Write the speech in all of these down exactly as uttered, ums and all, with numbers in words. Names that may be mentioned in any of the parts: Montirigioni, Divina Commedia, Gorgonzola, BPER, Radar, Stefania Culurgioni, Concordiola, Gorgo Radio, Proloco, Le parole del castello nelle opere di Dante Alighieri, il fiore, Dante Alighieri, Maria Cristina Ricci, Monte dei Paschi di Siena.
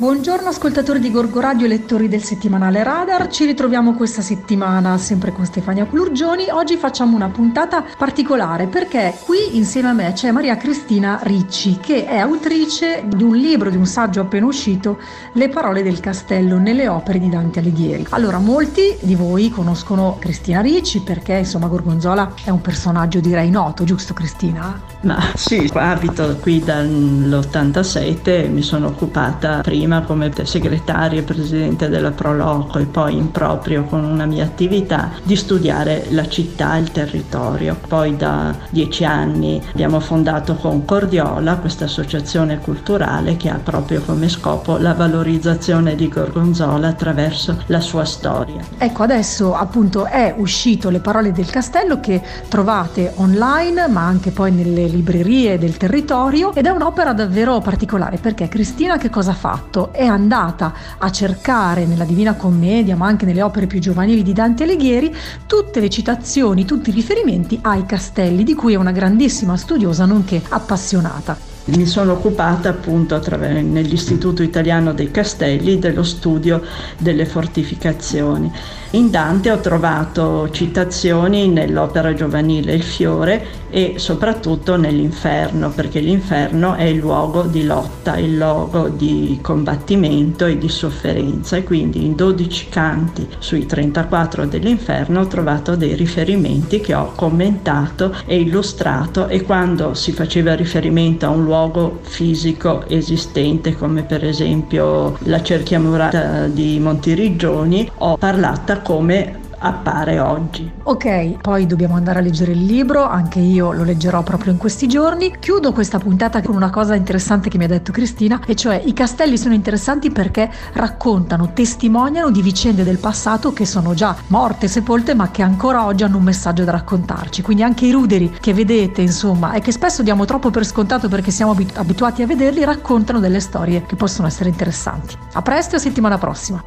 Buongiorno ascoltatori di Gorgo Radio e lettori del settimanale Radar, ci ritroviamo questa settimana sempre con Stefania Culurgioni. Oggi facciamo una puntata particolare perché qui insieme a me c'è Maria Cristina Ricci, che è autrice di un libro, di un saggio appena uscito, Le parole del castello nelle opere di Dante Alighieri. Allora, molti di voi conoscono Cristina Ricci perché insomma Gorgonzola è un personaggio direi noto, giusto Cristina? Ma sì, abito qui dall'ottantasette, mi sono occupata prima come segretaria e presidente della Proloco e poi in proprio con una mia attività di studiare la città e il territorio. Poi da dieci anni abbiamo fondato Concordiola, questa associazione culturale che ha proprio come scopo la valorizzazione di Gorgonzola attraverso la sua storia. Ecco, adesso appunto è uscito Le parole del castello, che trovate online ma anche poi nelle librerie del territorio, ed è un'opera davvero particolare perché Cristina che cosa ha fatto? È andata a cercare nella Divina Commedia, ma anche nelle opere più giovanili di Dante Alighieri, tutte le citazioni, tutti i riferimenti ai castelli, di cui è una grandissima studiosa nonché appassionata. Mi sono occupata appunto attraver- nell'Istituto Italiano dei Castelli dello studio delle fortificazioni. In Dante ho trovato citazioni nell'opera giovanile Il fiore e soprattutto nell'inferno, perché l'inferno è il luogo di lotta, il luogo di combattimento e di sofferenza, e quindi in dodici canti sui trentaquattro dell'inferno ho trovato dei riferimenti che ho commentato e illustrato, e quando si faceva riferimento a un luogo fisico esistente, come per esempio la cerchia murata di Montirigioni, ho parlata come appare oggi. Ok, poi dobbiamo andare a leggere il libro, anche io lo leggerò proprio in questi giorni. Chiudo questa puntata con una cosa interessante che mi ha detto Cristina, e cioè i castelli sono interessanti perché raccontano, testimoniano di vicende del passato che sono già morte, sepolte, ma che ancora oggi hanno un messaggio da raccontarci. Quindi anche i ruderi che vedete, insomma, e che spesso diamo troppo per scontato perché siamo abituati a vederli, raccontano delle storie che possono essere interessanti. A presto e settimana prossima!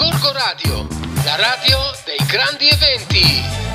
Gorgo Radio, la radio dei grandi eventi.